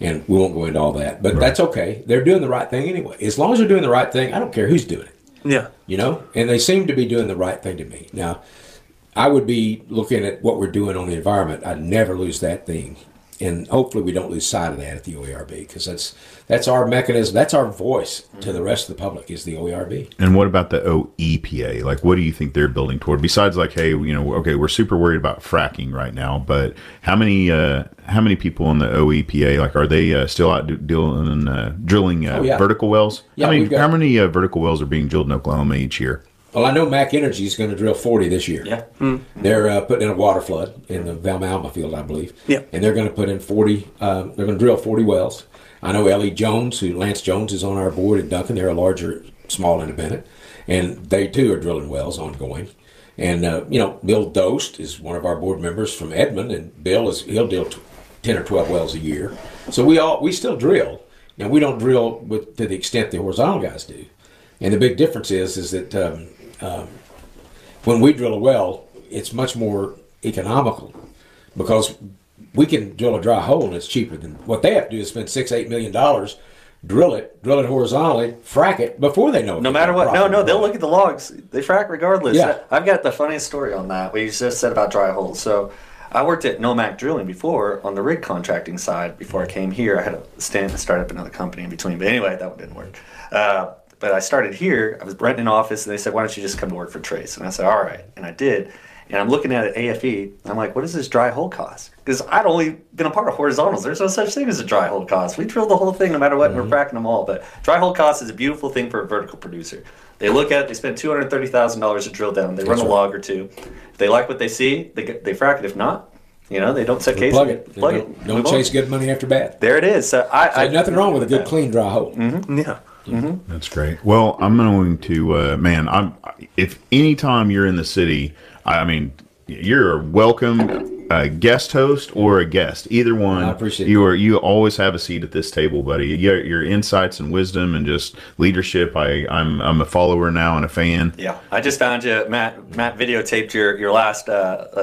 And we won't go into all that, but that's okay. They're doing the right thing anyway. As long as they're doing the right thing, I don't care who's doing it. Yeah. You know, and they seem to be doing the right thing to me. Now, I would be looking at what we're doing on the environment. I'd never lose that thing. And hopefully we don't lose sight of that at the OERB, because that's our mechanism. That's our voice to the rest of the public is the OERB. And what about the OEPA? Like, what do you think they're building toward? Besides, like, hey, you know, okay, we're super worried about fracking right now, but how many people in the OEPA? Like, are they still out drilling vertical wells? Yeah, how many vertical wells are being drilled in Oklahoma each year? Well, I know Mac Energy is going to drill 40 this year. Yeah, they're putting in a water flood in the Valmalma field, I believe. Yeah, and they're going to put in 40. They're going to drill 40 wells. I know Ellie Jones, Lance Jones, is on our board in Duncan. They're a larger, small independent, and they too are drilling wells ongoing. And you know, Bill Dost is one of our board members from Edmond, and Bill he'll drill 10 or 12 wells a year. So we still drill. Now we don't drill to the extent the horizontal guys do. And the big difference is that. When we drill a well, it's much more economical because we can drill a dry hole and it's cheaper than what they have to do is spend $6-8 million, drill it horizontally, frack it before they know. No matter what, they'll look at the logs. They frack regardless. Yeah. I've got the funniest story on that. We just said about dry holes. So I worked at Nomac Drilling before on the rig contracting side. Before I came here, I had a start up another company in between. But anyway, that one didn't work. But I started here, I was renting an office, and they said, why don't you just come to work for Trace? And I said, all right. And I did. And I'm looking at AFE, and I'm like, what does this dry hole cost? Because I'd only been a part of horizontals. There's no such thing as a dry hole cost. We drill the whole thing no matter what, and we're fracking them all. But dry hole cost is a beautiful thing for a vertical producer. They look at it, they spend $230,000 to drill down. They run a log or two. If they like what they see, they frack it. If not, you know, they don't set cases. Plug it. Don't chase good money after bad. There it is. So there's nothing wrong with a good, clean dry hole. Mm-hmm. Yeah. Mm-hmm. That's great. Well, I'm going to, if any time you're in the city, I mean, you're a welcome guest host or a guest, either one. I appreciate you always have a seat at this table, buddy. Your insights and wisdom and just leadership. I'm a follower now and a fan. Yeah. I just found you, Matt. Matt videotaped your last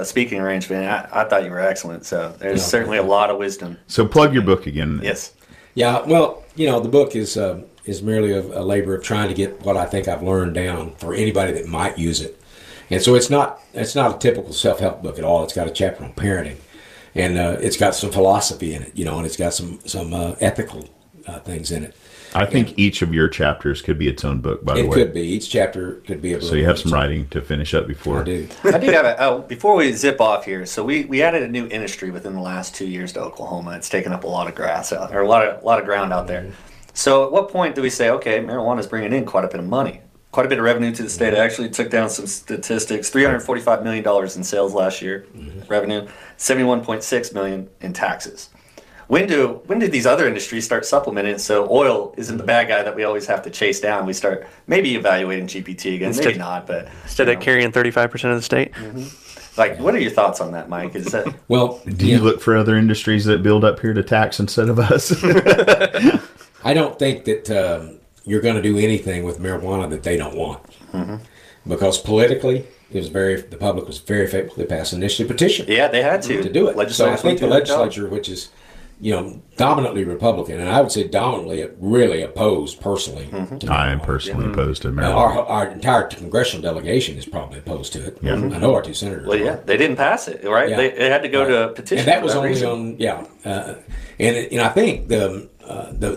speaking arrangement. I thought you were excellent. So there's certainly a lot of wisdom. So plug your book again. Yes. Yeah. Well, you know, the book is merely a labor of trying to get what I think I've learned down for anybody that might use it. And so it's not a typical self-help book at all. It's got a chapter on parenting, and it's got some philosophy in it, you know, and it's got some ethical things in it. I think each of your chapters could be its own book, by the way. It could be. Each chapter could be a book. So you have some writing to finish up before. I do. I do have before we zip off here, so we added a new industry within the last 2 years to Oklahoma. It's taken up a lot of grass out, or a lot of ground out there. So at what point do we say, okay, marijuana is bringing in quite a bit of money, quite a bit of revenue to the state? I actually took down some statistics, $345 million in sales last year, revenue, $71.6 million in taxes. When do these other industries start supplementing it so oil isn't the bad guy that we always have to chase down? We start maybe evaluating GPT again, maybe not. But instead of carrying 35% of the state? Mm-hmm. Like, what are your thoughts on that, Mike? Is that well? Do you look for other industries that build up here to tax instead of us? I don't think that you're going to do anything with marijuana that they don't want, because politically, the public was very favorable. They passed an initiative petition. Yeah, they had to do it. So I think the legislature, which is, you know, dominantly Republican, and I would say dominantly really opposed personally. Mm-hmm. I am personally opposed to marijuana. Our entire congressional delegation is probably opposed to it. Mm-hmm. I know our two senators. Well, yeah, they didn't pass it, right? Yeah. They had to go to a petition. And that was only on and I think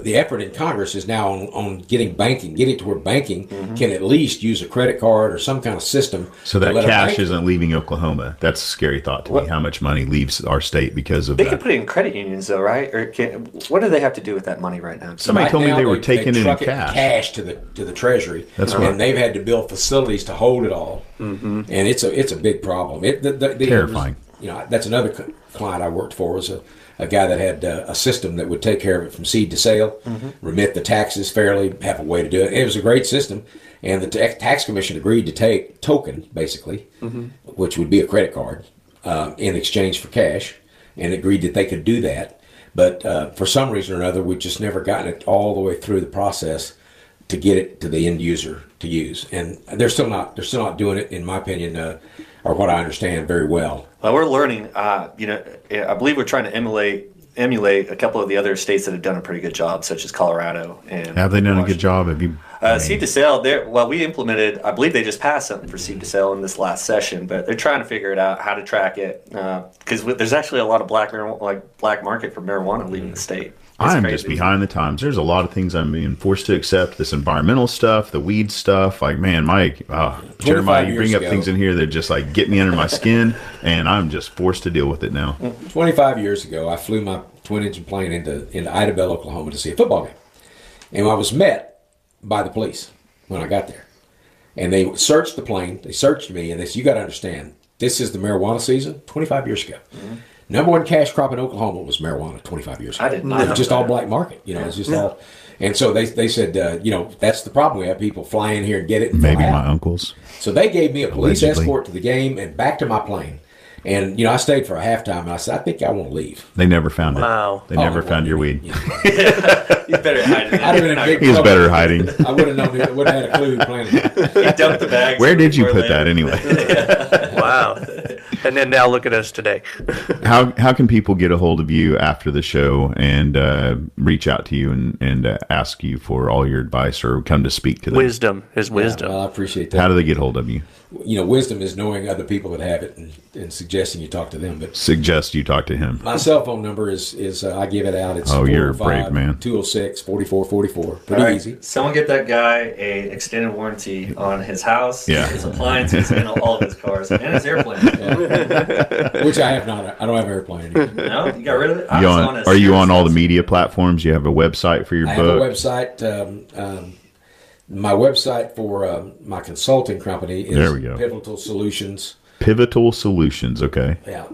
the effort in Congress is now on getting it to where banking can at least use a credit card or some kind of system. So that cash isn't leaving Oklahoma. That's a scary thought to me, how much money leaves our state because of that. They could put it in credit unions, though, right? Or what do they have to do with that money right now? Somebody told me they were taking it in cash. Cash to the Treasury. That's right. And they've had to build facilities to hold it all. Mm-hmm. And it's a big problem. Terrifying. You know, that's another client I worked for was a guy that had a system that would take care of it from seed to sale, remit the taxes fairly, have a way to do it. It was a great system, and the tax commission agreed to take token, basically, which would be a credit card, in exchange for cash, and agreed that they could do that. But for some reason or another, we just never gotten it all the way through the process to get it to the end user to use. And they're still not doing it, in my opinion, or what I understand, very well. Well, we're learning. I believe we're trying to emulate a couple of the other states that have done a pretty good job, such as Colorado. And have they done Washington. A good job? Have you? Seed to sale. We implemented. I believe they just passed something for seed to sale in this last session, but they're trying to figure it out how to track it, because there's actually a lot of black market for marijuana leaving the state. I'm just behind the times. There's a lot of things I'm being forced to accept. This environmental stuff, the weed stuff. Like, man, Mike, Jeremiah, you bring up things in here that just like get me under my skin, and I'm just forced to deal with it now. 25 years ago, I flew my twin-engine plane into Idabel, Oklahoma, to see a football game, and I was met by the police when I got there, and they searched the plane. They searched me, and they said, "You got to understand, this is the marijuana season." 25 years ago. Mm-hmm. Number one cash crop in Oklahoma was marijuana 25 years ago. I didn't know. It was just all black market, you know. It's just all, and so they said, that's the problem. We have people fly in here and get it. And maybe my uncles. So they gave me a police escort to the game and back to my plane, and I stayed for a halftime. And I said, I think I want to leave. They never found it. Wow. They never found your weed. Yeah. He's better hiding. He's better hiding. I wouldn't have known. Wouldn't have had a clue. He dumped the bags. Where did you put that anyway? Yeah. Wow. And then now look at us today. How can people get a hold of you after the show and reach out to you and ask you for all your advice or come to speak to them? Wisdom. Yeah, well, I appreciate that. How do they get hold of you? Wisdom is knowing other people that have it and suggesting you talk to them. But suggest you talk to him. My cell phone number is I give it out. It's 206-4444. Pretty easy. Someone get that guy an extended warranty on his house, his appliances, and all of his cars, and his airplane. Yeah. Which I have not. I don't have an airplane anymore. No? You got rid of it? Are you on all the media platforms? You have a website for your book? I have a website. My website for my consulting company is Pivotal Solutions. Pivotal Solutions, okay. Yeah,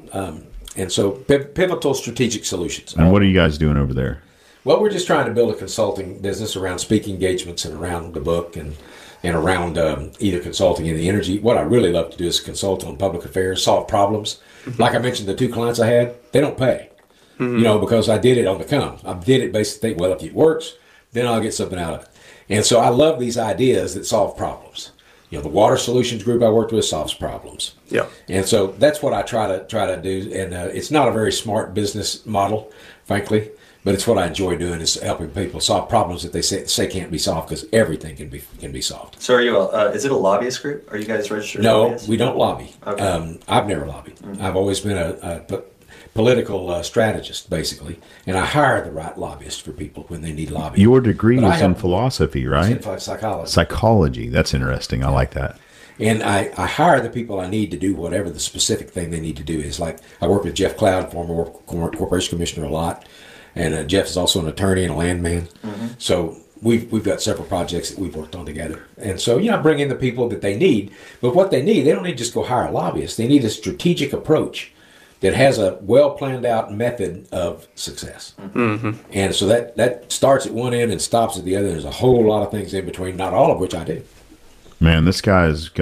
and so Pivotal Strategic Solutions. And what are you guys doing over there? Well, we're just trying to build a consulting business around speaking engagements and around the book and around either consulting in the energy. What I really love to do is consult on public affairs, solve problems. Mm-hmm. Like I mentioned, the two clients I had, they don't pay, mm-hmm. Because I did it on the come. I did it basically, well, if it works, then I'll get something out of it. And so I love these ideas that solve problems. The water solutions group I worked with solves problems. Yeah. And so that's what I try to do. And it's not a very smart business model, frankly, but it's what I enjoy doing is helping people solve problems that they say can't be solved because everything can be solved. So are you? Is it a lobbyist group? Are you guys registered? No, lobbyists? We don't lobby. Okay. I've never lobbied. Mm-hmm. I've always been a political strategist, basically, and I hire the right lobbyists for people when they need lobbyists. Your degree was in philosophy, right? It's in psychology. Psychology. That's interesting. I like that. And I hire the people I need to do whatever the specific thing they need to do is. Like I work with Jeff Cloud, former Corporation Commissioner, a lot, and Jeff is also an attorney and a landman. Mm-hmm. So we've got several projects that we've worked on together. And so I bring in the people that they need, but what they need, they don't need to just go hire lobbyists. They need a strategic approach that has a well-planned-out method of success. Mm-hmm. And so that starts at one end and stops at the other. There's a whole lot of things in between, not all of which I do. Man, this guy has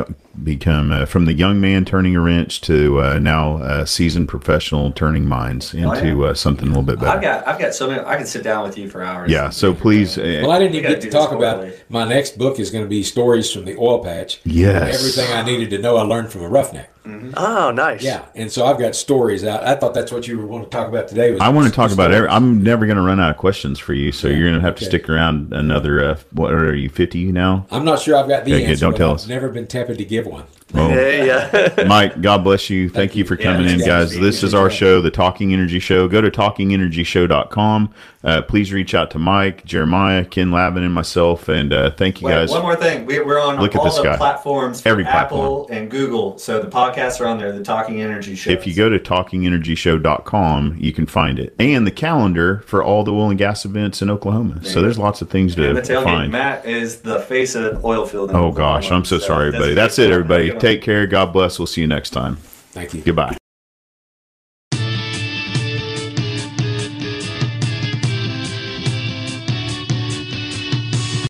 become, from the young man turning a wrench to now a seasoned professional turning minds into something a little bit better. I've got so many. I can sit down with you for hours. Yeah, so please. Well, I didn't even get to talk about it. My next book is going to be Stories from the Oil Patch. Yes. Everything I needed to know I learned from a roughneck. Mm-hmm. Oh, nice. Yeah, and so I've got stories out. I thought that's what you were wanting to talk about today. I want to talk about it. I'm never going to run out of questions for you, so you're going to have to stick around another, what are you, 50 now? I'm not sure I've got the answer. Don't tell us. I've never been tempted to give one. Oh. Yeah. Mike, God bless you. Thank you for coming in, guys. This is our show, The Talking Energy Show. Go to talkingenergyshow.com. Please reach out to Mike, Jeremiah, Ken Lavin, and myself. And thank you guys. One more thing. We're on platforms, Apple and Google. So the podcasts are on there, The Talking Energy Show. If you go to talkingenergyshow.com, you can find it. And the calendar for all the oil and gas events in Oklahoma. So there's lots of things to find. Matt is the face of the oil field. Oh, gosh. I'm so sorry, everybody. That's it, everybody. Take care. God bless. We'll see you next time. Thank you. Goodbye.